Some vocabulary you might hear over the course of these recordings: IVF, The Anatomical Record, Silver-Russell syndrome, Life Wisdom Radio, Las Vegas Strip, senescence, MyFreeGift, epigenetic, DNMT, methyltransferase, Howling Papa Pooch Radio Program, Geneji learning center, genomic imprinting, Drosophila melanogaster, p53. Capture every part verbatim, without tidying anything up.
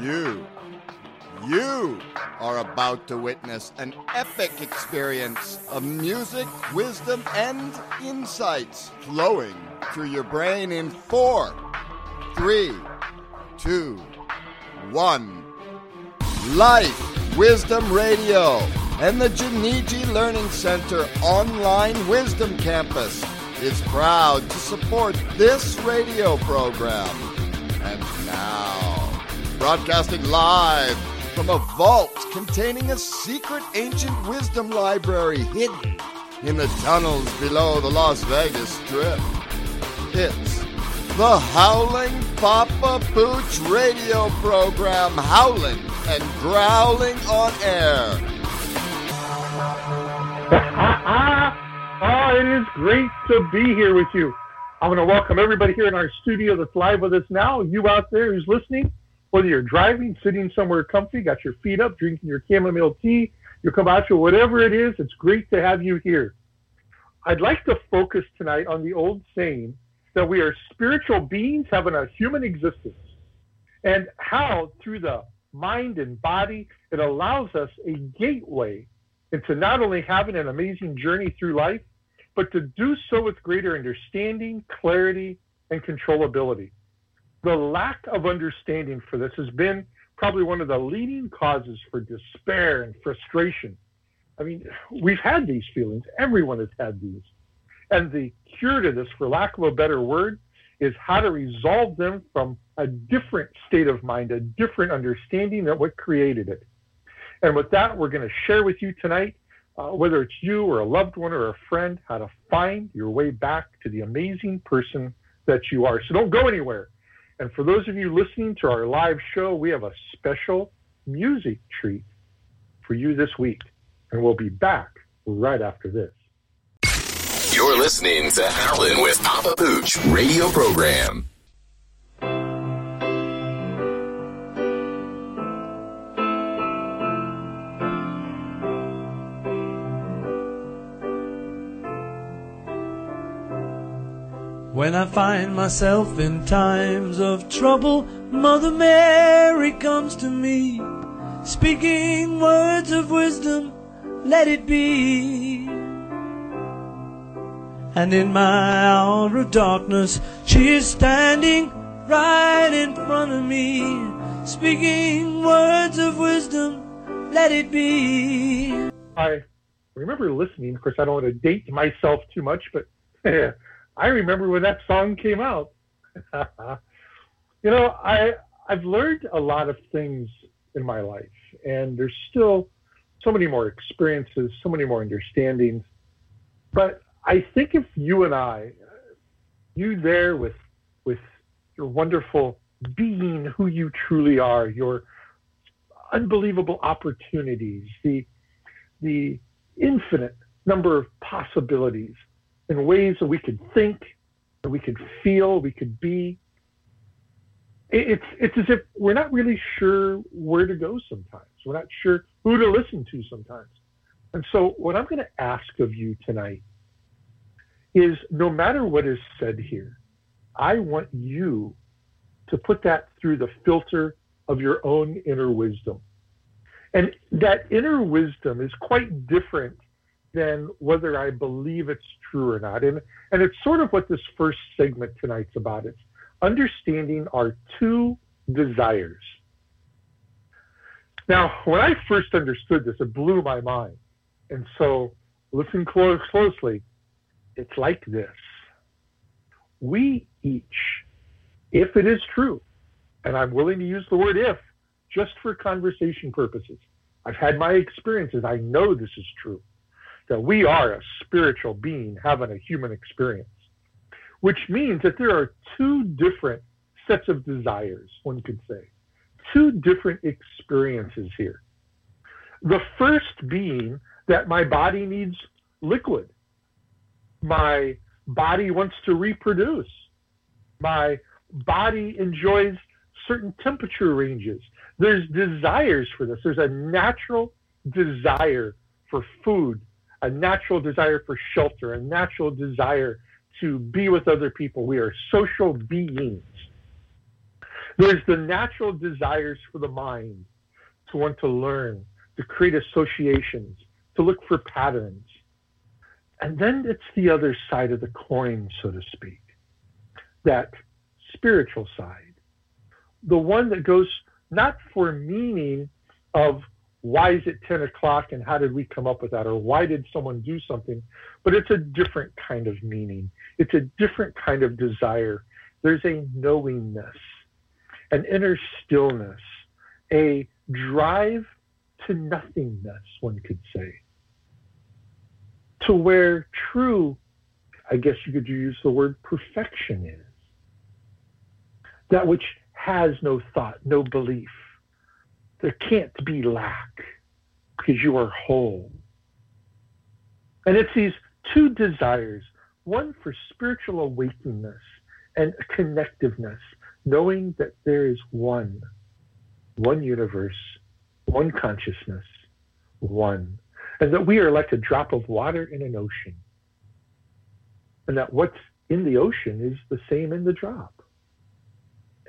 You, you are about to witness an epic experience of music, wisdom, and insights flowing through your brain in four, three, two, one. Life Wisdom Radio and the Geneji Learning Center Online Wisdom Campus is proud to support this radio program. And now, broadcasting live from a vault containing a secret ancient wisdom library hidden in the tunnels below the Las Vegas Strip, it's the Howling Papa Pooch Radio Program, howling and growling on air. Oh, it is great to be here with you. I'm going to welcome everybody here in our studio that's live with us now. You out there who's listening, whether you're driving, sitting somewhere comfy, got your feet up, drinking your chamomile tea, your kombucha, whatever it is, it's great to have you here. I'd like to focus tonight on the old saying that we are spiritual beings having a human existence, and how through the mind and body, it allows us a gateway into not only having an amazing journey through life, but to do so with greater understanding, clarity, and controllability. The lack of understanding for this has been probably one of the leading causes for despair and frustration. I mean, we've had these feelings. Everyone has had these. And the cure to this, for lack of a better word, is how to resolve them from a different state of mind, a different understanding of what created it. And with that, we're going to share with you tonight, uh, whether it's you or a loved one or a friend, how to find your way back to the amazing person that you are. So don't go anywhere. And for those of you listening to our live show, we have a special music treat for you this week. And we'll be back right after this. You're listening to Howlin' with Papa Pooch Radio Program. When I find myself in times of trouble, Mother Mary comes to me, speaking words of wisdom, let it be. And in my hour of darkness, she is standing right in front of me, speaking words of wisdom, let it be. I remember listening. Of course, I don't want to date myself too much, but I remember when that song came out. You know, I, I've learned a lot of things in my life, and there's still so many more experiences, so many more understandings, but I think if you and I, you there with with your wonderful being, who you truly are, your unbelievable opportunities, the the infinite number of possibilities and ways that we could think, that we could feel, we could be. It's it's as if we're not really sure where to go sometimes. We're not sure who to listen to sometimes. And so what I'm going to ask of you tonight is, no matter what is said here, I want you to put that through the filter of your own inner wisdom. And that inner wisdom is quite different than whether I believe it's true or not. And, and it's sort of what this first segment tonight's about. It's understanding our two desires. Now, when I first understood this, it blew my mind. And so listen close, closely. It's like this. We each, if it is true, and I'm willing to use the word if, just for conversation purposes. I've had my experiences. I know this is true, that we are a spiritual being having a human experience, which means that there are two different sets of desires, one could say, two different experiences here. The first being that my body needs liquid. My body wants to reproduce. My body enjoys certain temperature ranges. There's desires for this. There's a natural desire for food, a natural desire for shelter, a natural desire to be with other people. We are social beings. There's the natural desires for the mind to want to learn, to create associations, to look for patterns. And then it's the other side of the coin, so to speak, that spiritual side, the one that goes not for meaning of why is it ten o'clock and how did we come up with that, or why did someone do something, but it's a different kind of meaning. It's a different kind of desire. There's a knowingness, an inner stillness, a drive to nothingness, one could say, to where true, I guess you could use the word perfection is, that which has no thought, no belief. There can't be lack because you are whole. And it's these two desires, one for spiritual awakeness and connectiveness, knowing that there is one, one universe, one consciousness, one, and that we are like a drop of water in an ocean, and that what's in the ocean is the same in the drop.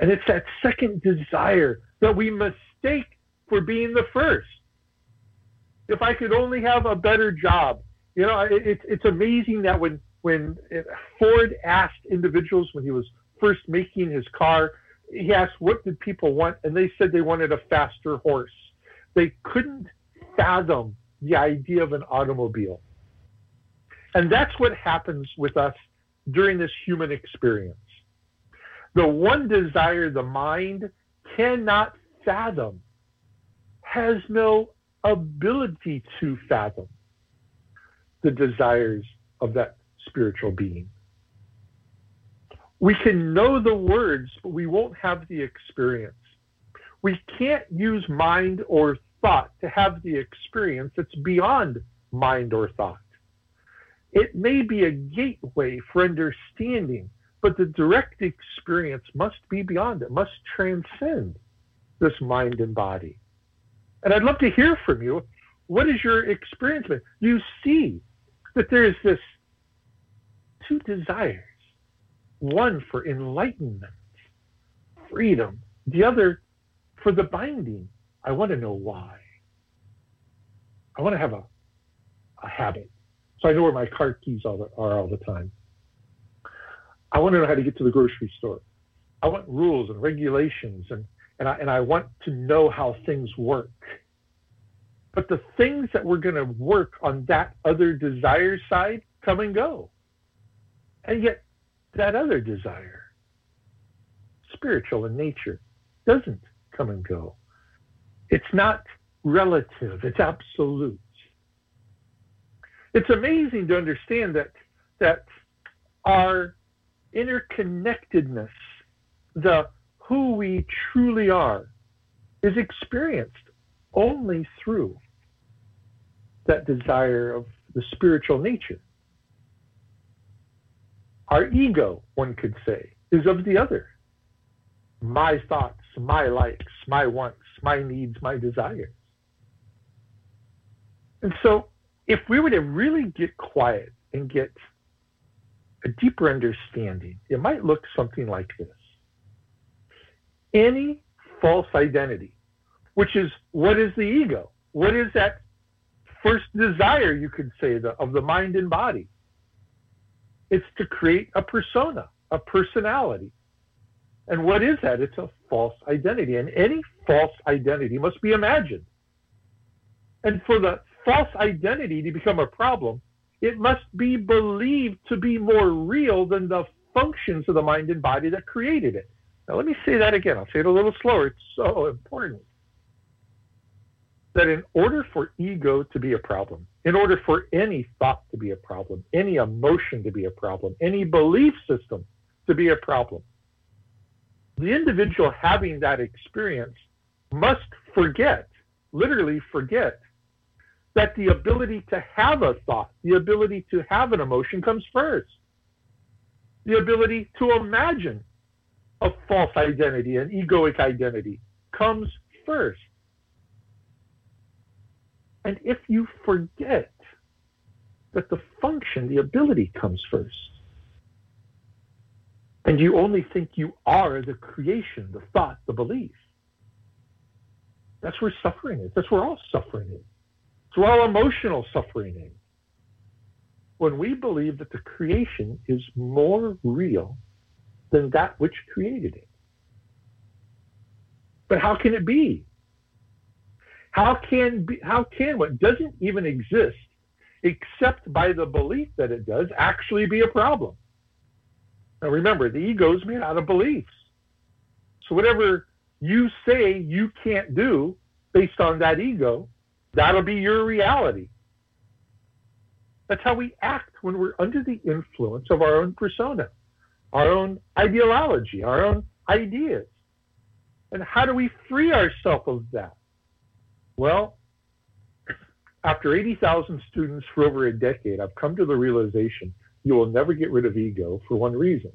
And it's that second desire that we mistake for being the first. If I could only have a better job. You know, it, it, it's amazing that when, when Ford asked individuals when he was first making his car, he asked, what did people want? And they said they wanted a faster horse. They couldn't fathom the idea of an automobile. And that's what happens with us during this human experience. The one desire the mind cannot fathom, has no ability to fathom the desires of that spiritual being. We can know the words, but we won't have the experience. We can't use mind or thought to have the experience that's beyond mind or thought. It may be a gateway for understanding, but the direct experience must be beyond it, must transcend this mind and body. And I'd love to hear from you. What is your experience with? You see that there is this two desires, one for enlightenment, freedom, the other for the binding. I want to know why. I want to have a, a habit, so I know where my car keys all the, are all the time. I want to know how to get to the grocery store. I want rules and regulations, and, and, I, and I want to know how things work. But the things that we're going to work on that other desire side come and go. And yet that other desire, spiritual in nature, doesn't come and go. It's not relative. It's absolute. It's amazing to understand that, that our interconnectedness, the who we truly are, is experienced only through that desire of the spiritual nature. Our ego, one could say, is of the other. My thoughts, my likes, my wants, my needs, my desires. And so if we were to really get quiet and get a deeper understanding, it might look something like this. Any false identity, which is what is the ego? What is that first desire, you could say, the, of the mind and body? It's to create a persona, a personality. And what is that? It's a false identity. And any false identity must be imagined. And for the false identity to become a problem, it must be believed to be more real than the functions of the mind and body that created it. Now, let me say that again. I'll say it a little slower. It's so important. That in order for ego to be a problem, in order for any thought to be a problem, any emotion to be a problem, any belief system to be a problem, the individual having that experience must forget, literally forget, that the ability to have a thought, the ability to have an emotion comes first. The ability to imagine a false identity, an egoic identity, comes first. And if you forget that the function, the ability comes first, And you only think you are the creation, the thought, the belief. That's where suffering is. That's where all suffering is. It's where all emotional suffering is. When we believe that the creation is more real than that which created it. But how can it be? How can be, how can what doesn't even exist, except by the belief that it does, actually be a problem? Now remember, the ego is made out of beliefs. So whatever you say you can't do based on that ego, that'll be your reality. That's how we act when we're under the influence of our own persona, our own ideology, our own ideas. And how do we free ourselves of that? Well, after eighty thousand students for over a decade, I've come to the realization you will never get rid of ego for one reason.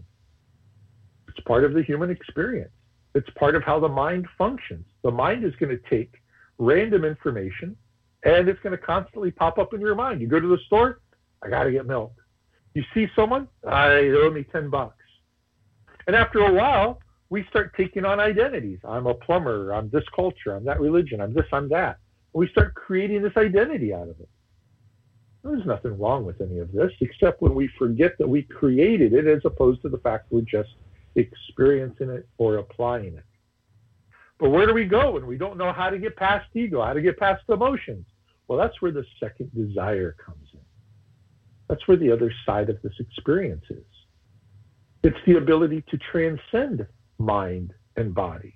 It's part of the human experience. It's part of how the mind functions. The mind is going to take random information, and it's going to constantly pop up in your mind. You go to the store, I got to get milk. You see someone, I owe me ten bucks. And after a while, we start taking on identities. I'm a plumber. I'm this culture. I'm that religion. I'm this, I'm that. And we start creating this identity out of it. There's nothing wrong with any of this, except when we forget that we created it as opposed to the fact we're just experiencing it or applying it. But where do we go when we don't know how to get past ego, how to get past emotions? Well, that's where the second desire comes in. That's where the other side of this experience is. It's the ability to transcend mind and body.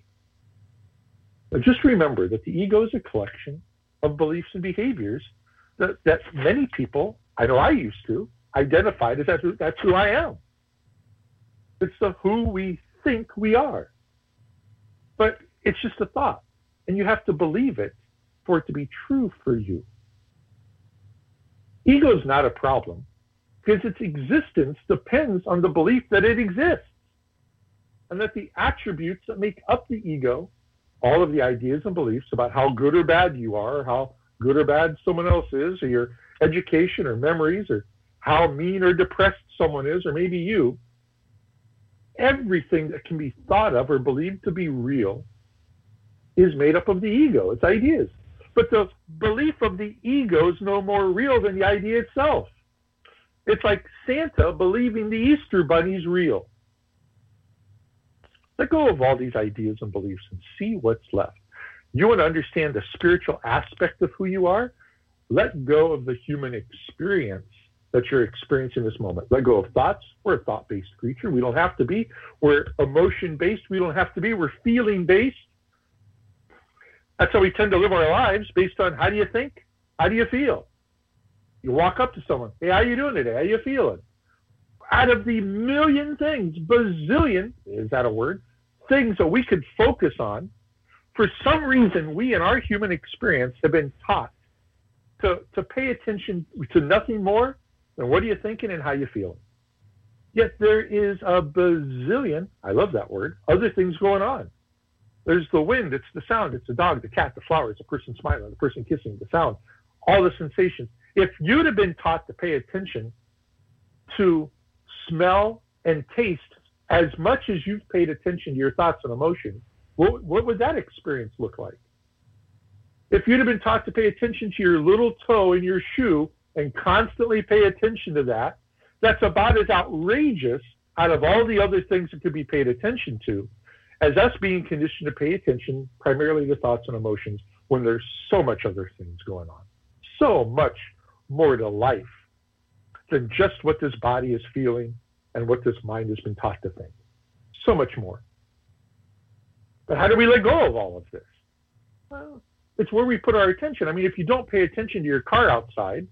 But just remember that the ego is a collection of beliefs and behaviors that, that many people, I know I used to, identified as that's who, that's who I am. It's the who we think we are. But it's just a thought, and you have to believe it for it to be true for you. Ego is not a problem because its existence depends on the belief that it exists, and that the attributes that make up the ego, all of the ideas and beliefs about how good or bad you are, or how good or bad someone else is, or your education or memories, or how mean or depressed someone is, or maybe you, everything that can be thought of or believed to be real is made up of the ego, its ideas. But the belief of the ego is no more real than the idea itself. It's like Santa believing the Easter Bunny's real. Let go of all these ideas and beliefs and see what's left. You want to understand the spiritual aspect of who you are? Let go of the human experience that you're experiencing this moment. Let go of thoughts. We're a thought-based creature. We don't have to be. We're emotion-based. We don't have to be. We're feeling-based. That's how we tend to live our lives, based on how do you think? How do you feel? You walk up to someone. Hey, how you doing today? How you feeling? Out of the million things, bazillion, is that a word? Things that we could focus on. For some reason, we in our human experience have been taught to, to pay attention to nothing more than what are you thinking and how you feeling. Yet there is a bazillion, I love that word, other things going on. There's the wind, it's the sound, it's the dog, the cat, the flowers, the person smiling, the person kissing, the sound, all the sensations. If you'd have been taught to pay attention to smell and taste as much as you've paid attention to your thoughts and emotions, what, what would that experience look like? If you'd have been taught to pay attention to your little toe in your shoe and constantly pay attention to that, that's about as outrageous out of all the other things that could be paid attention to as us being conditioned to pay attention primarily to thoughts and emotions when there's so much other things going on, so much more to life than just what this body is feeling and what this mind has been taught to think. So much more. But how do we let go of all of this? Well, it's where we put our attention. I mean, if you don't pay attention to your car outside,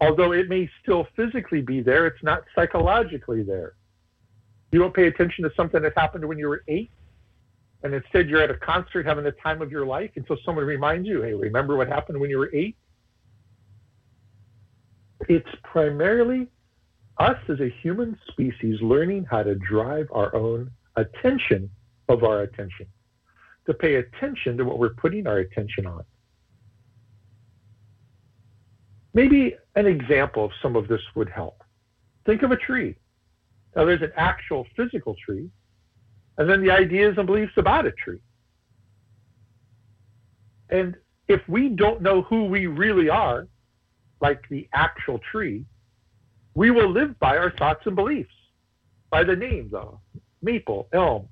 although it may still physically be there, it's not psychologically there. You don't pay attention to something that happened when you were eight, and instead you're at a concert having the time of your life until someone reminds you, hey, remember what happened when you were eight? It's primarily us as a human species learning how to drive our own attention of our attention, to pay attention to what we're putting our attention on. Maybe an example of some of this would help. Think of a tree. Now, there's an actual physical tree, and then the ideas and beliefs about a tree. And if we don't know who we really are, like the actual tree, we will live by our thoughts and beliefs, by the names of maple, elm.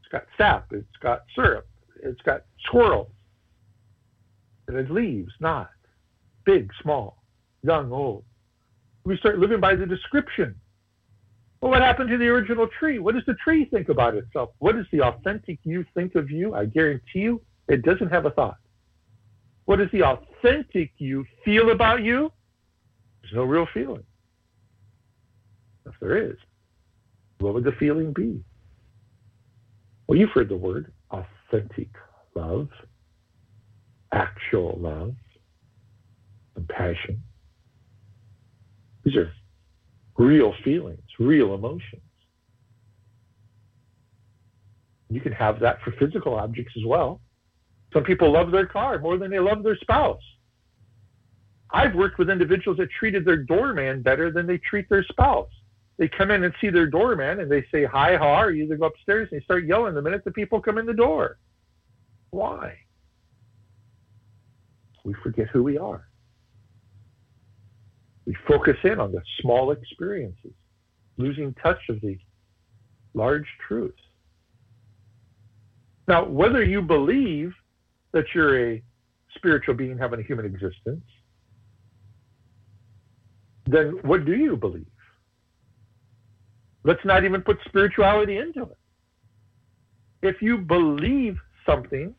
It's got sap, it's got syrup, it's got squirrels, and it leaves, not big, small, young, old. We start living by the description. Well, what happened to the original tree? What does the tree think about itself? What does the authentic you think of you? I guarantee you, it doesn't have a thought. What does the authentic you feel about you? There's no real feeling. If there is, what would the feeling be? Well, you've heard the word authentic love, actual love, compassion. These are real feelings, real emotions. You can have that for physical objects as well. Some people love their car more than they love their spouse. I've worked with individuals that treated their doorman better than they treat their spouse. They come in and see their doorman and they say, hi, how are you? They go upstairs and they start yelling the minute the people come in the door. Why? We forget who we are. We focus in on the small experiences, losing touch of the large truths. Now, whether you believe that you're a spiritual being having a human existence, then what do you believe? Let's not even put spirituality into it. If you believe something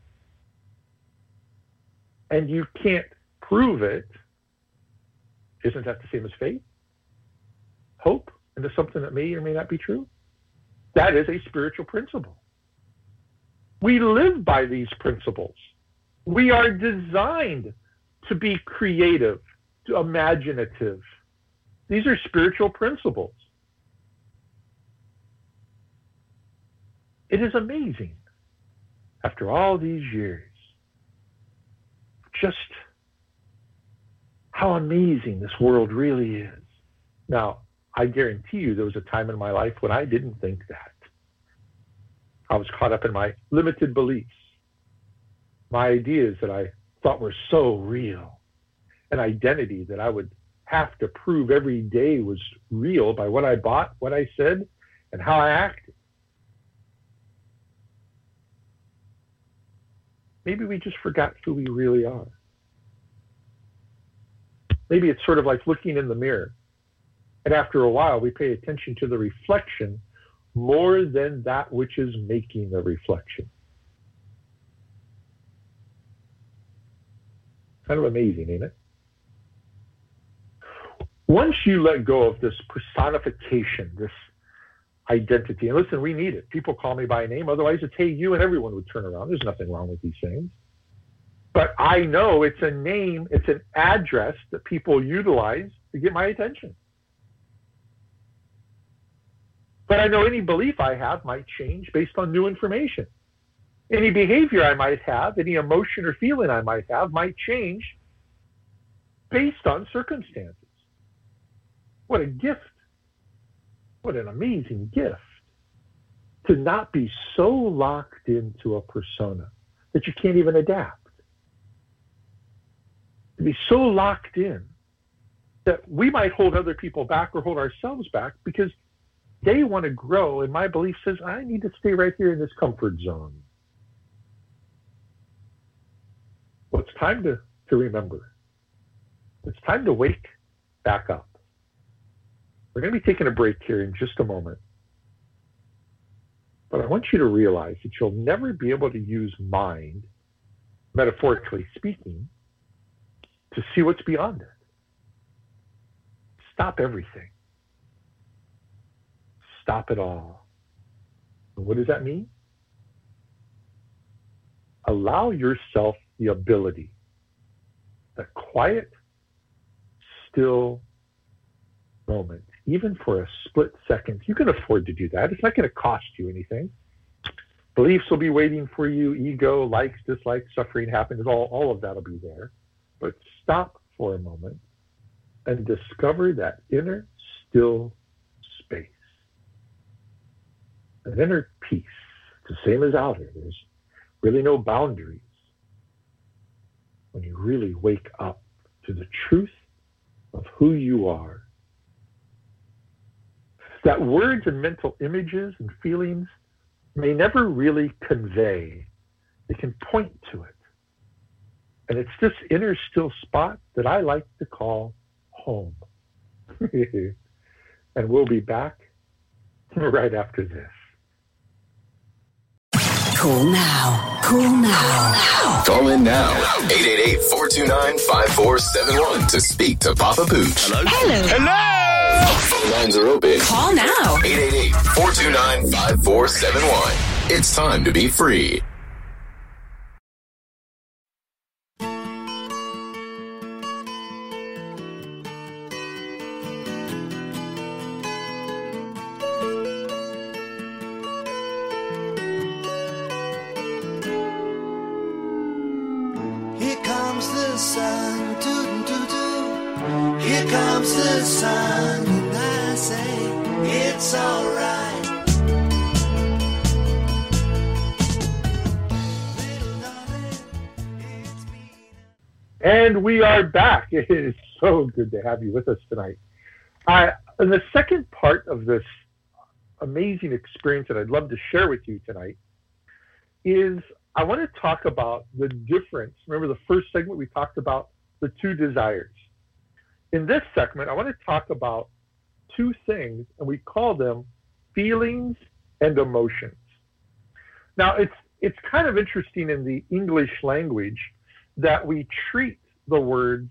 and you can't prove it, isn't that the same as faith? Hope into something that may or may not be true? That is a spiritual principle. We live by these principles. We are designed to be creative, to imaginative. These are spiritual principles. It is amazing, after all these years, just how amazing this world really is. Now, I guarantee you there was a time in my life when I didn't think that. I was caught up in my limited beliefs, my ideas that I thought were so real, an identity that I would have to prove every day was real by what I bought, what I said, and how I acted. Maybe we just forgot who we really are. Maybe it's sort of like looking in the mirror, and after a while we pay attention to the reflection more than that which is making the reflection. Kind of amazing, ain't it? Once you let go of this personification, this identity, and listen, we need it. People call me by name, otherwise it's hey you and everyone would turn around. There's nothing wrong with these things. But I know it's a name, it's an address that people utilize to get my attention. But I know any belief I have might change based on new information. Any behavior I might have, any emotion or feeling I might have might change based on circumstances. What a gift. What an amazing gift to not be so locked into a persona that you can't even adapt. To be so locked in that we might hold other people back or hold ourselves back because they want to grow, and my belief says, I need to stay right here in this comfort zone. Well, it's time to, to remember. It's time to wake back up. We're going to be taking a break here in just a moment. But I want you to realize that you'll never be able to use mind, metaphorically speaking, to see what's beyond it. Stop everything. Stop it all. And what does that mean? Allow yourself the ability, the quiet, still moment, even for a split second. You can afford to do that. It's not going to cost you anything. Beliefs will be waiting for you, ego, likes, dislikes, suffering, happiness, all, all of that will be there. But stop for a moment and discover that inner still space. That inner peace, the same as outer, there's really no boundaries. When you really wake up to the truth of who you are. That words and mental images and feelings may never really convey. They can point to it. And it's this inner still spot that I like to call home. And we'll be back right after this. Call now. Call now. Call in now. eight eight eight, four two nine, five four seven one to speak to Papa Pooch. Hello. Hello. Hello. Phone lines are open. Call now. eight eight eight, four two nine, five four seven one. It's time to be free. We are back. It is so good to have you with us tonight. Uh, and the second part of this amazing experience that I'd love to share with you tonight is I want to talk about the difference. Remember the first segment we talked about the two desires. In this segment, I want to talk about two things, and we call them feelings and emotions. Now, it's it's kind of interesting in the English language that we treat the words,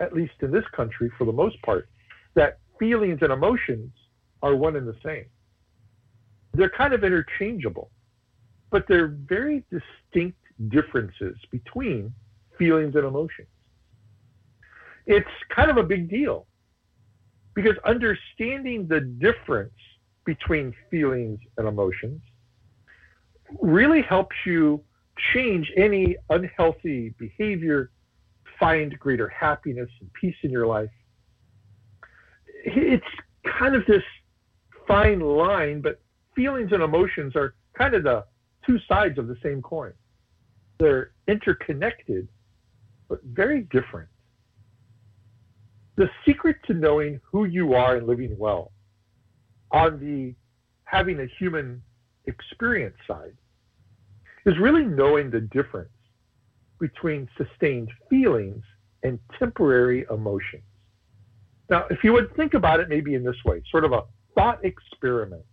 at least in this country for the most part, that feelings and emotions are one and the same. They're kind of interchangeable, but they're very distinct differences between feelings and emotions. It's kind of a big deal because understanding the difference between feelings and emotions really helps you change any unhealthy behavior, find greater happiness and peace in your life. It's kind of this fine line, but feelings and emotions are kind of the two sides of the same coin. They're interconnected, but very different. The secret to knowing who you are and living well on the having a human experience side is really knowing the difference between sustained feelings and temporary emotions. Now, if you would think about it maybe in this way, sort of a thought experiment.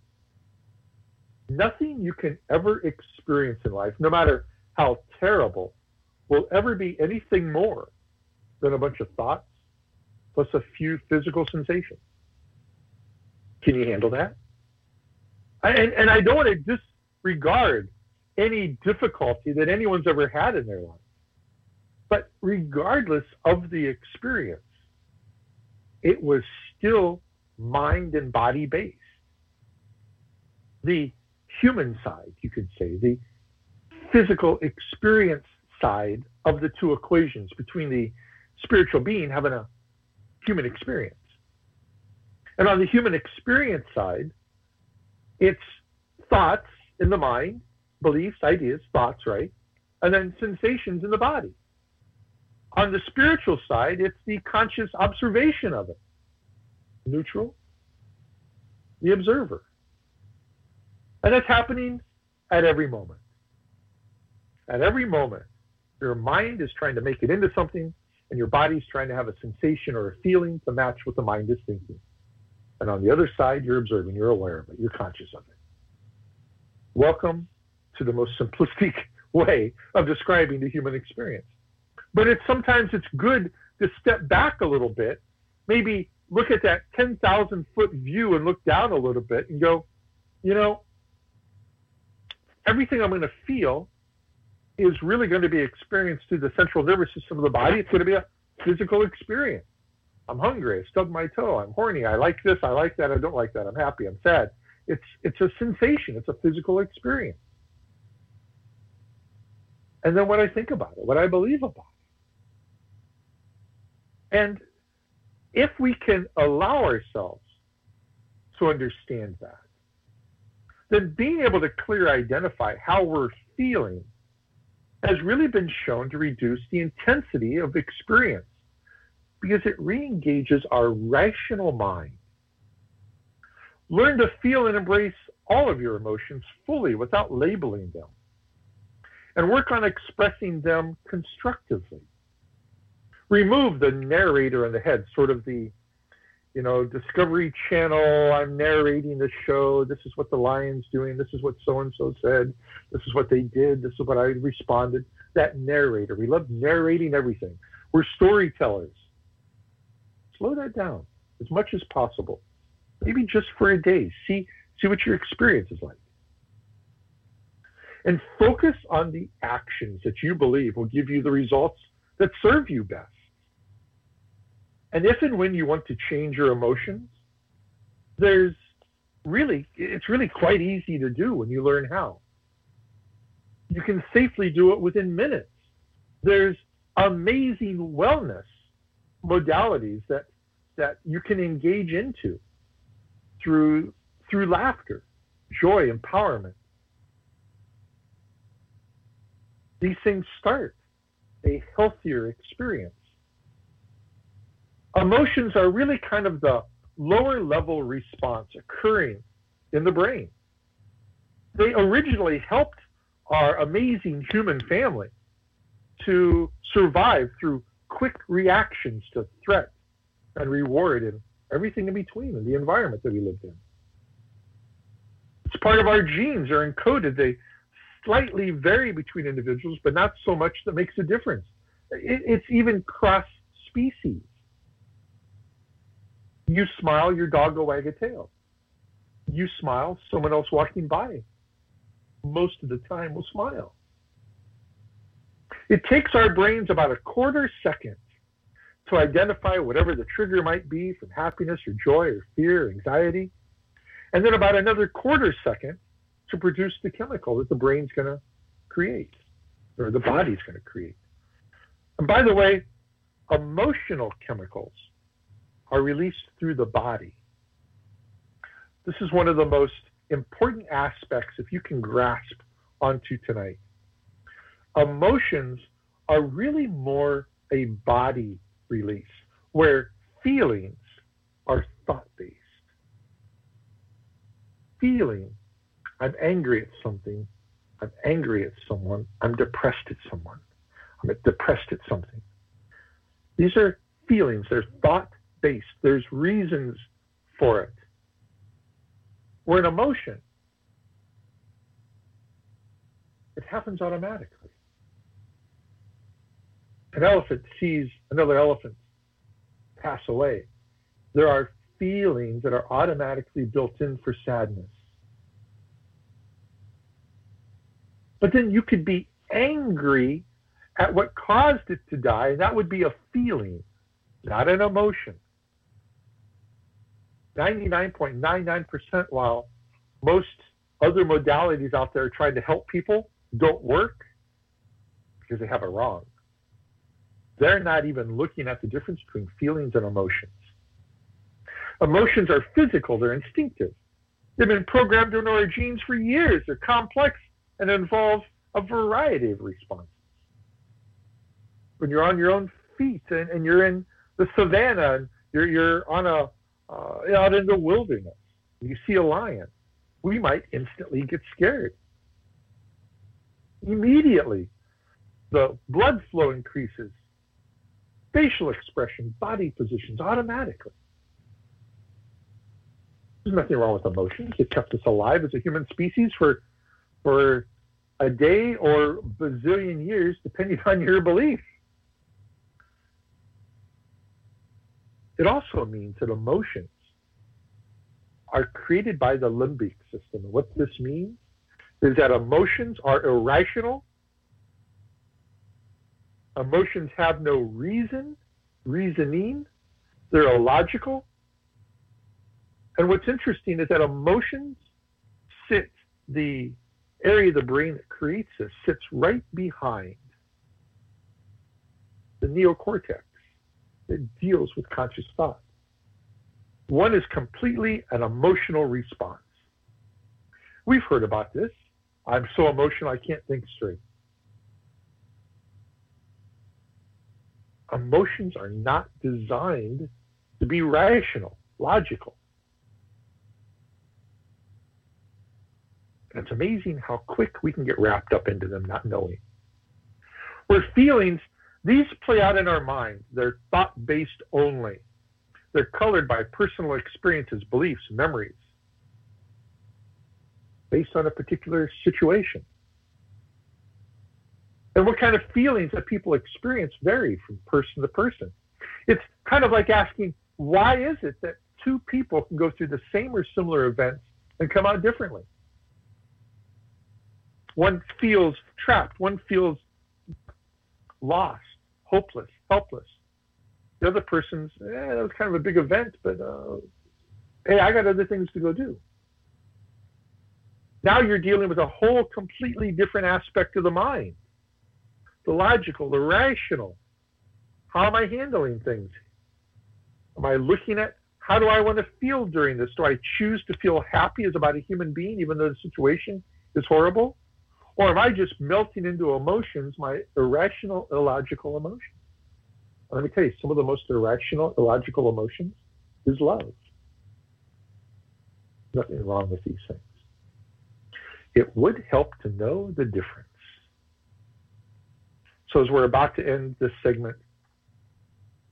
Nothing you can ever experience in life, no matter how terrible, will ever be anything more than a bunch of thoughts plus a few physical sensations. Can you handle that? And, and I don't want to disregard any difficulty that anyone's ever had in their life. But regardless of the experience, it was still mind and body based. The human side, you could say, the physical experience side of the two equations between the spiritual being having a human experience. And on the human experience side, it's thoughts in the mind, beliefs, ideas, thoughts, right? And then sensations in the body. On the spiritual side, it's the conscious observation of it. Neutral, the observer. And that's happening at every moment. At every moment, your mind is trying to make it into something, and your body's trying to have a sensation or a feeling to match what the mind is thinking. And on the other side, you're observing, you're aware of it, you're conscious of it. Welcome to the most simplistic way of describing the human experience. But it's sometimes it's good to step back a little bit, maybe look at that ten thousand foot view and look down a little bit and go, you know, everything I'm going to feel is really going to be experienced through the central nervous system of the body. It's going to be a physical experience. I'm hungry. I stubbed my toe. I'm horny. I like this. I like that. I don't like that. I'm happy. I'm sad. It's, it's a sensation. It's a physical experience. And then what I think about it, what I believe about it. And if we can allow ourselves to understand that, then being able to clearly identify how we're feeling has really been shown to reduce the intensity of experience because it re-engages our rational mind. Learn to feel and embrace all of your emotions fully without labeling them, and work on expressing them constructively. Remove the narrator in the head, sort of the, you know, Discovery Channel, I'm narrating the show, this is what the lion's doing, this is what so-and-so said, this is what they did, this is what I responded. That narrator, we love narrating everything. We're storytellers. Slow that down as much as possible. Maybe just for a day, see, see what your experience is like. And focus on the actions that you believe will give you the results that serve you best. And if and when you want to change your emotions, there's really, it's really quite easy to do when you learn how. You can safely do it within minutes. There's amazing wellness modalities that, that you can engage into through, through laughter, joy, empowerment. These things start a healthier experience. Emotions are really kind of the lower level response occurring in the brain. They originally helped our amazing human family to survive through quick reactions to threat and reward and everything in between in the environment that we lived in. It's part of our genes are encoded. They slightly vary between individuals, but not so much that makes a difference. It, it's even cross-species. You smile, your dog will wag a tail. You smile, someone else walking by, most of the time will smile. It takes our brains about a quarter second to identify whatever the trigger might be from happiness or joy or fear, anxiety, and then about another quarter second to produce the chemical that the brain's going to create or the body's going to create. And by the way, emotional chemicals are released through the body. This is one of the most important aspects, if you can grasp onto tonight. Emotions are really more a body release, where feelings are thought-based. Feeling, I'm angry at something, I'm angry at someone, I'm depressed at someone, I'm depressed at something. These are feelings, they're thought-based, there's reasons for it. We're an emotion. It happens automatically. An elephant sees another elephant pass away. There are feelings that are automatically built in for sadness. But then you could be angry at what caused it to die, and that would be a feeling, not an emotion. ninety-nine point nine nine percent, while most other modalities out there trying to help people don't work because they have it wrong. They're not even looking at the difference between feelings and emotions. Emotions are physical, they're instinctive. They've been programmed into our genes for years. They're complex and involve a variety of responses. When you're on your own feet and, and you're in the savannah, and you're, you're on a, uh, out in the wilderness, and you see a lion, we might instantly get scared. Immediately, the blood flow increases, facial expression, body positions, automatically. There's nothing wrong with emotions. It kept us alive as a human species for for a day or bazillion years, depending on your belief. It also means that emotions are created by the limbic system. And what this means is that emotions are irrational. Emotions have no reason, reasoning. They're illogical. And what's interesting is that emotions sit the area of the brain that creates this sits right behind the neocortex that deals with conscious thought. One is completely an emotional response. We've heard about this. I'm so emotional I can't think straight. Emotions are not designed to be rational, logical. And it's amazing how quick we can get wrapped up into them, not knowing. Where feelings, these play out in our minds. They're thought-based only. They're colored by personal experiences, beliefs, memories, based on a particular situation. And what kind of feelings that people experience vary from person to person. It's kind of like asking, why is it that two people can go through the same or similar events and come out differently? One feels trapped. One feels lost, hopeless, helpless. The other person's, eh, that was kind of a big event, but uh, hey, I got other things to go do. Now you're dealing with a whole completely different aspect of the mind. The logical, the rational. How am I handling things? Am I looking at how do I want to feel during this? Do I choose to feel happy as about a human being, even though the situation is horrible? Or am I just melting into emotions, my irrational, illogical emotions? Let me tell you, some of the most irrational, illogical emotions is love. Nothing wrong with these things. It would help to know the difference. So as we're about to end this segment,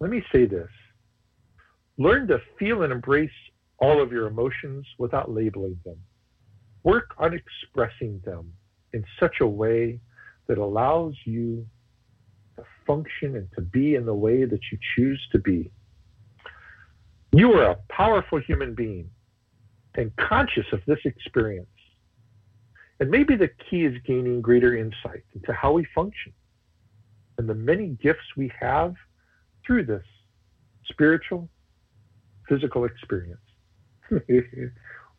let me say this. Learn to feel and embrace all of your emotions without labeling them. Work on expressing them in such a way that allows you to function and to be in the way that you choose to be. You are a powerful human being and conscious of this experience. And maybe the key is gaining greater insight into how we function and the many gifts we have through this spiritual, physical experience.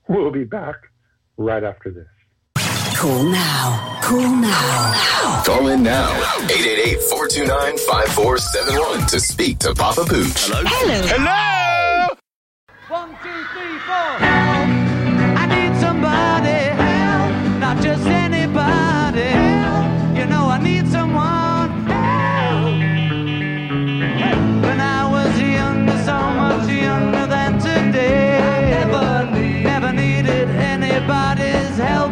We'll be back right after this. Call now. Call now. Call in now. eight eight eight, four two nine, five four seven one to speak to Papa Pooch. Hello. Hello. Hello. One, two, three, four. Help. I need somebody. Help. Not just anybody. Help. You know I need someone. Help. Help. When I was younger, so much younger than today, I never, need. never needed anybody's help.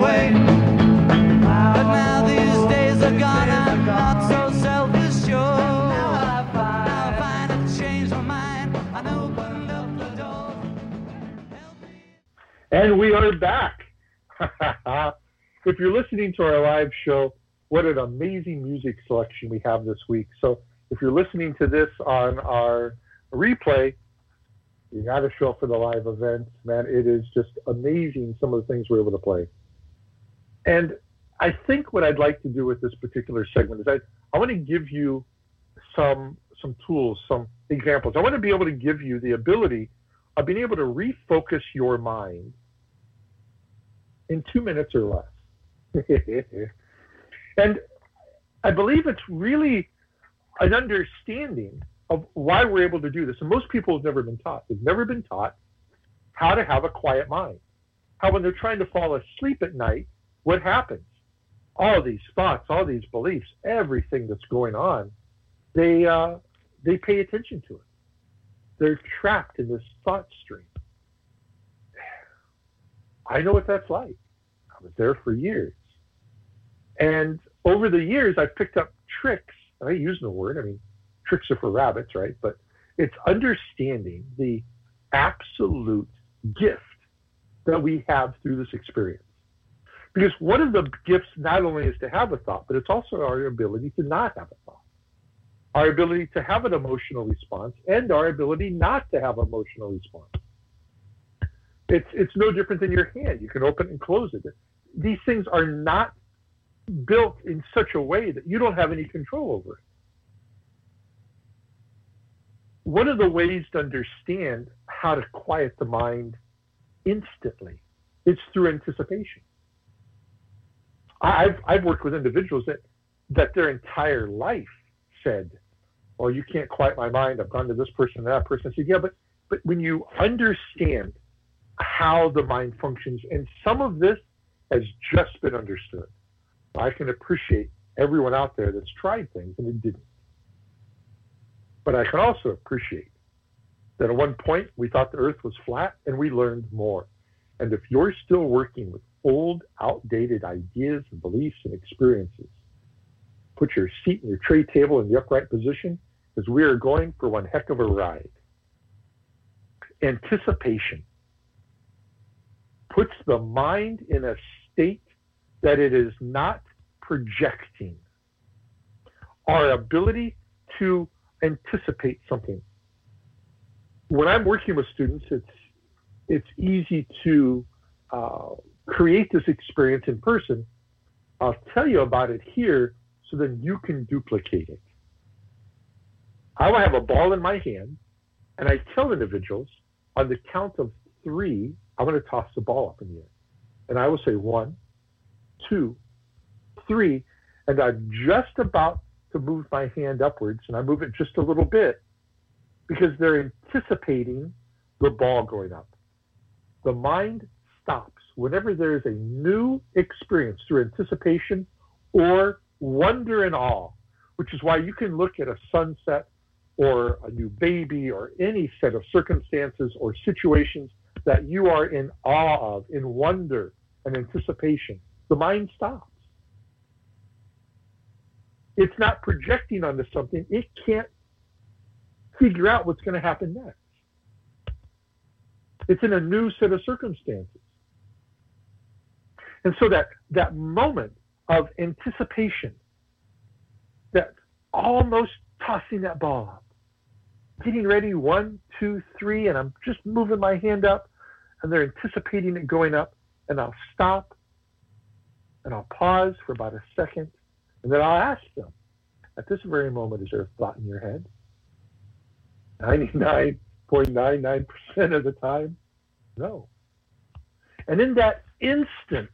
Way. But now these days are gone, I'm not so self-assured. Now I find, now I find I've changed my mind. I opened up the door. Help me. And we are back. If you're listening to our live show, what an amazing music selection we have this week. So if you're listening to this on our replay, you got to show up for the live event. Man, it is just amazing some of the things we're able to play. And I think what I'd like to do with this particular segment is I, I want to give you some some tools, some examples. I want to be able to give you the ability of being able to refocus your mind in two minutes or less. And I believe it's really an understanding of why we're able to do this. And most people have never been taught. They've never been taught how to have a quiet mind, how when they're trying to fall asleep at night, what happens? All these thoughts, all these beliefs, everything that's going on, they uh, they pay attention to it. They're trapped in this thought stream. I know what that's like. I was there for years. And over the years, I've picked up tricks. I ain't using the word. I mean, tricks are for rabbits, right? But it's understanding the absolute gift that we have through this experience. Because one of the gifts not only is to have a thought, but it's also our ability to not have a thought, our ability to have an emotional response, and our ability not to have an emotional response. It's it's no different than your hand. You can open and close it. These things are not built in such a way that you don't have any control over it. One of the ways to understand how to quiet the mind instantly is through anticipation. I've I've worked with individuals that, that their entire life said, "Oh, you can't quiet my mind. I've gone to this person, that person." I said, "Yeah, but but when you understand how the mind functions. And some of this has just been understood. I can appreciate everyone out there that's tried things and it didn't. But I can also appreciate that at one point we thought the earth was flat and we learned more. And if you're still working with old, outdated ideas and beliefs and experiences, put your seat and your tray table in the upright position because we are going for one heck of a ride. Anticipation puts the mind in a state that it is not projecting. Our ability to anticipate something. When I'm working with students, it's it's easy to uh, create this experience in person. I'll tell you about it here so then you can duplicate it. I will have a ball in my hand, and I tell individuals on the count of three, I'm going to toss the ball up in the air. And I will say one, two, three, and I'm just about to move my hand upwards, and I move it just a little bit because they're anticipating the ball going up. The mind stops whenever there is a new experience through anticipation or wonder and awe, which is why you can look at a sunset or a new baby or any set of circumstances or situations that you are in awe of, in wonder and anticipation. The mind stops. It's not projecting onto something. It can't figure out what's going to happen next. It's in a new set of circumstances. And so that, that moment of anticipation, that almost tossing that ball up, getting ready, one, two, three, and I'm just moving my hand up, and they're anticipating it going up, and I'll stop, and I'll pause for about a second, and then I'll ask them, at this very moment, is there a thought in your head? ninety-nine point nine nine percent of the time, no. And in that instant,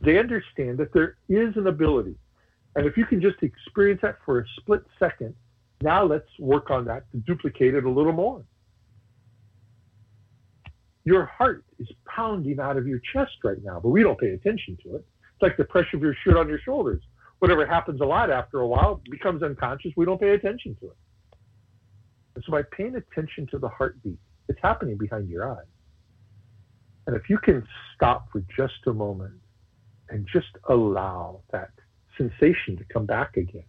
they understand that there is an ability. And if you can just experience that for a split second, now let's work on that to duplicate it a little more. Your heart is pounding out of your chest right now, but we don't pay attention to it. It's like the pressure of your shirt on your shoulders. Whatever happens a lot after a while becomes unconscious. We don't pay attention to it. And so by paying attention to the heartbeat, it's happening behind your eyes. And if you can stop for just a moment and just allow that sensation to come back again.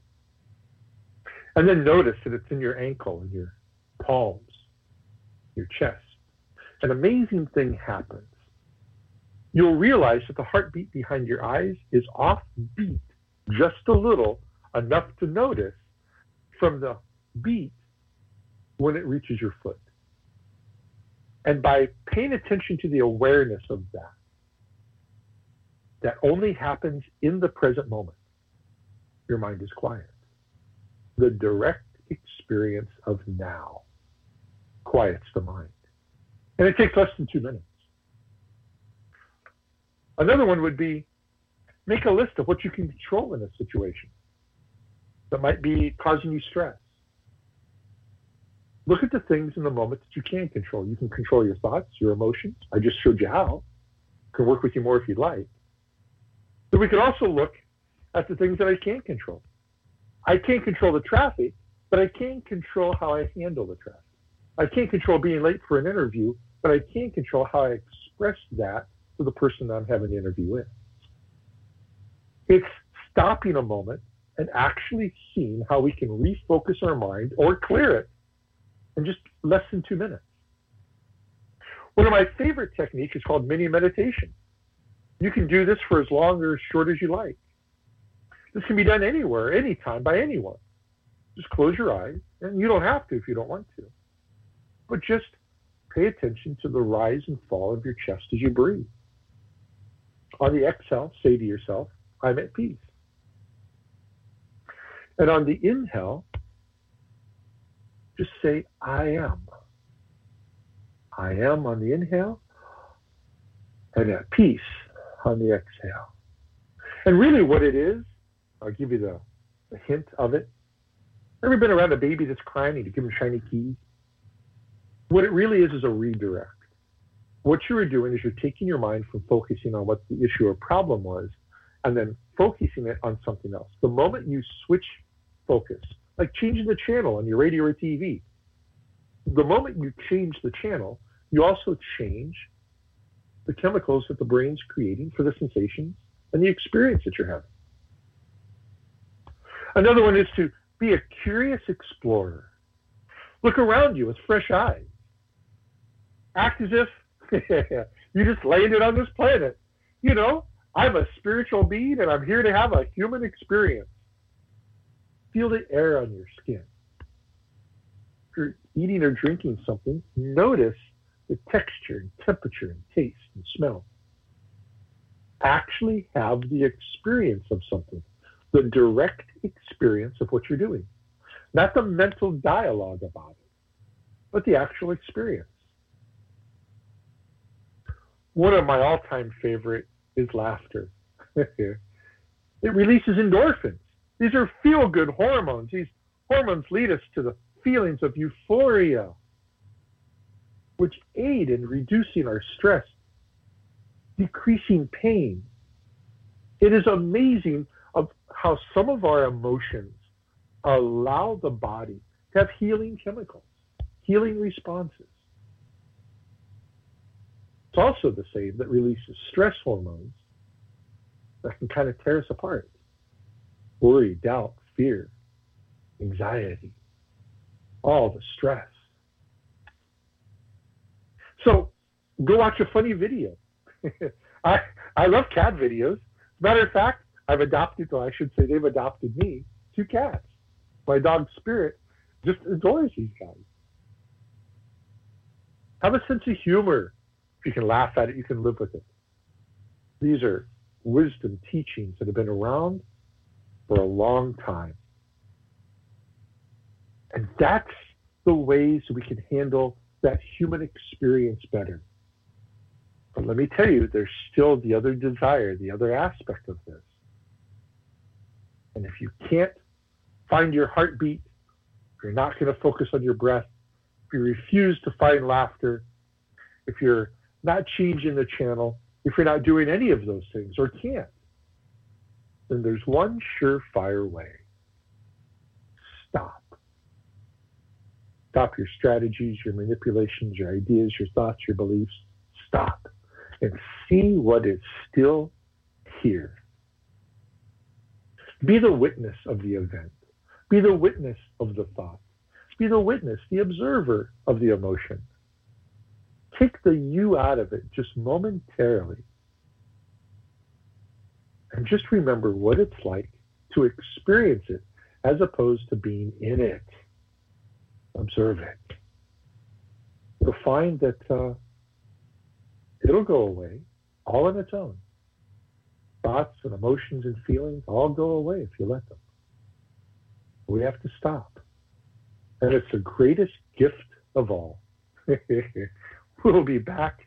And then notice that it's in your ankle and your palms, your chest. An amazing thing happens. You'll realize that the heartbeat behind your eyes is off beat just a little, enough to notice from the beat when it reaches your foot. And by paying attention to the awareness of that, that only happens in the present moment, your mind is quiet. The direct experience of now quiets the mind. And it takes less than two minutes. Another one would be, make a list of what you can control in a situation that might be causing you stress. Look at the things in the moment that you can control. You can control your thoughts, your emotions. I just showed you how. I can work with you more if you'd like. But we can also look at the things that I can't control. I can't control the traffic, but I can control how I handle the traffic. I can't control being late for an interview, but I can control how I express that to the person that I'm having an interview with. It's stopping a moment and actually seeing how we can refocus our mind or clear it in just less than two minutes. One of my favorite techniques is called mini meditation. You can do this for as long or as short as you like. This can be done anywhere, anytime, by anyone. Just close your eyes, and you don't have to if you don't want to. But just pay attention to the rise and fall of your chest as you breathe. On the exhale, say to yourself, I'm at peace. And on the inhale, just say, I am. I am on the inhale, and at peace on the exhale. And really what it is, I'll give you the, the hint of it. Ever been around a baby that's crying and you give them shiny keys? What it really is is a redirect. what you were doing is you're taking your mind from focusing on what the issue or problem was and then focusing it on something else. The moment you switch focus, like changing the channel on your radio or T V, the moment you change the channel, you also change the chemicals that the brain's creating for the sensations and the experience that you're having. Another one is to be a curious explorer. Look around you with fresh eyes. Act as if you just landed on this planet. You know, I'm a spiritual being and I'm here to have a human experience. Feel the air on your skin. If you're eating or drinking something, notice the texture and temperature and taste and smell. Actually have the experience of something, the direct experience of what you're doing. Not the mental dialogue about it, but the actual experience. One of my all-time favorite is laughter. It releases endorphins. These are feel-good hormones. These hormones lead us to the feelings of euphoria, which aid in reducing our stress, decreasing pain. It is amazing of how some of our emotions allow the body to have healing chemicals, healing responses. It's also the same that releases stress hormones that can kind of tear us apart. Worry, doubt, fear, anxiety, all the stress. So go watch a funny video. I I love cat videos. Matter of fact, I've adopted, well, I should say they've adopted me, two cats. My dog Spirit just adores these guys. Have a sense of humor. If you can laugh at it, you can live with it. These are wisdom teachings that have been around for a long time. And that's the ways we can handle that human experience better. But let me tell you, there's still the other desire, the other aspect of this. And if you can't find your heartbeat, if you're not going to focus on your breath, if you refuse to find laughter, if you're not changing the channel, if you're not doing any of those things or can't, then there's one surefire way. Stop. Stop your strategies, your manipulations, your ideas, your thoughts, your beliefs. Stop and see what is still here. Be the witness of the event. Be the witness of the thought. Be the witness, the observer of the emotion. Take the you out of it just momentarily. And just remember what it's like to experience it as opposed to being in it. Observe it. You'll find that uh, it'll go away all on its own. Thoughts and emotions and feelings all go away if you let them. We have to stop. And it's the greatest gift of all. We'll be back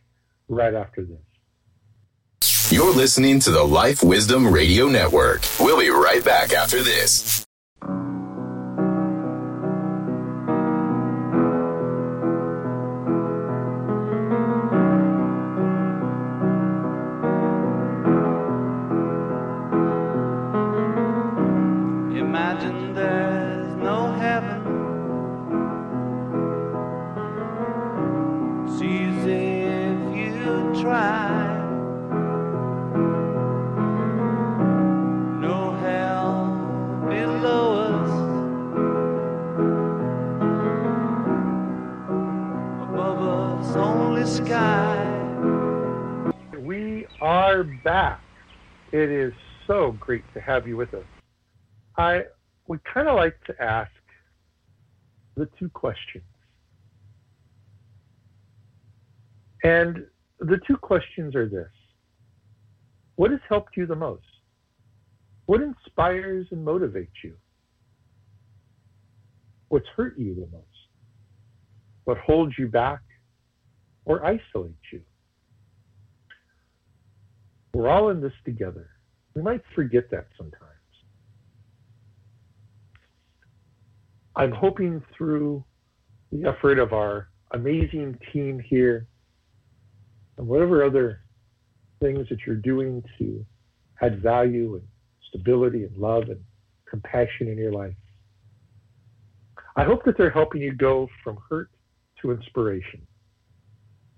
right after this. You're listening to the Life Wisdom Radio Network. We'll be right back after this. Great to have you with us. I would kind of like to ask the two questions. And the two questions are this. What has helped you the most? What inspires and motivates you? What's hurt you the most? What holds you back or isolates you? We're all in this together. We might forget that sometimes. I'm hoping through the effort of our amazing team here and whatever other things that you're doing to add value and stability and love and compassion in your life. I hope that they're helping you go from hurt to inspiration,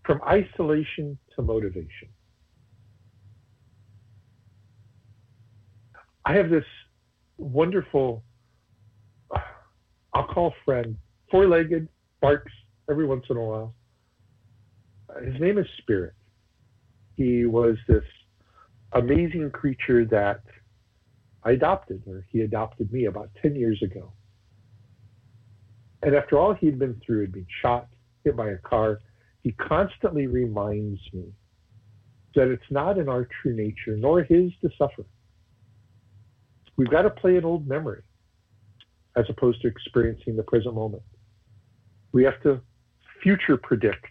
from isolation to motivation. I have this wonderful, I'll call friend, four-legged, barks every once in a while. His name is Spirit. He was this amazing creature that I adopted, or he adopted me about ten years ago. And after all he'd been through, he'd been shot, hit by a car, he constantly reminds me that it's not in our true nature, nor his, to suffer. We've got to play an old memory as opposed to experiencing the present moment. We have to future predict,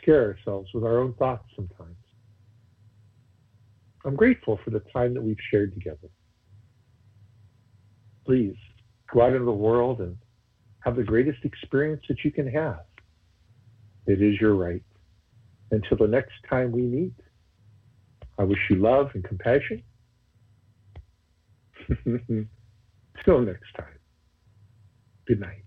scare ourselves with our own thoughts sometimes. I'm grateful for the time that we've shared together. Please go out into the world and have the greatest experience that you can have. It is your right. Until the next time we meet, I wish you love and compassion. Till next time. Good night.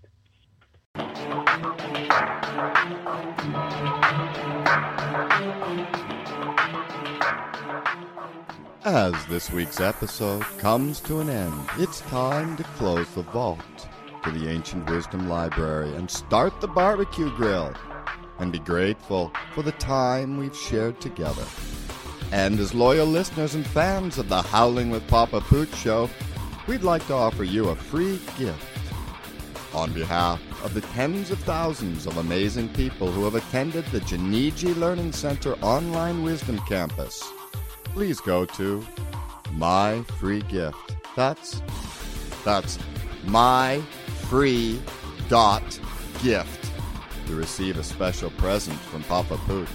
As this week's episode comes to an end, it's time to close the vault to the Ancient Wisdom Library and start the barbecue grill and be grateful for the time we've shared together. And as loyal listeners and fans of the Howling with Papa Pooch show, we'd like to offer you a free gift. On behalf of the tens of thousands of amazing people who have attended the Geneji Learning Center Online Wisdom Campus, please go to MyFreeGift. That's, that's my free dot gift to receive a special present from Papa Pooch.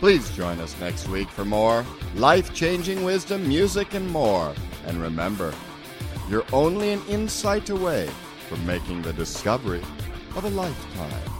Please join us next week for more life-changing wisdom, music, and more. And remember, you're only an insight away from making the discovery of a lifetime.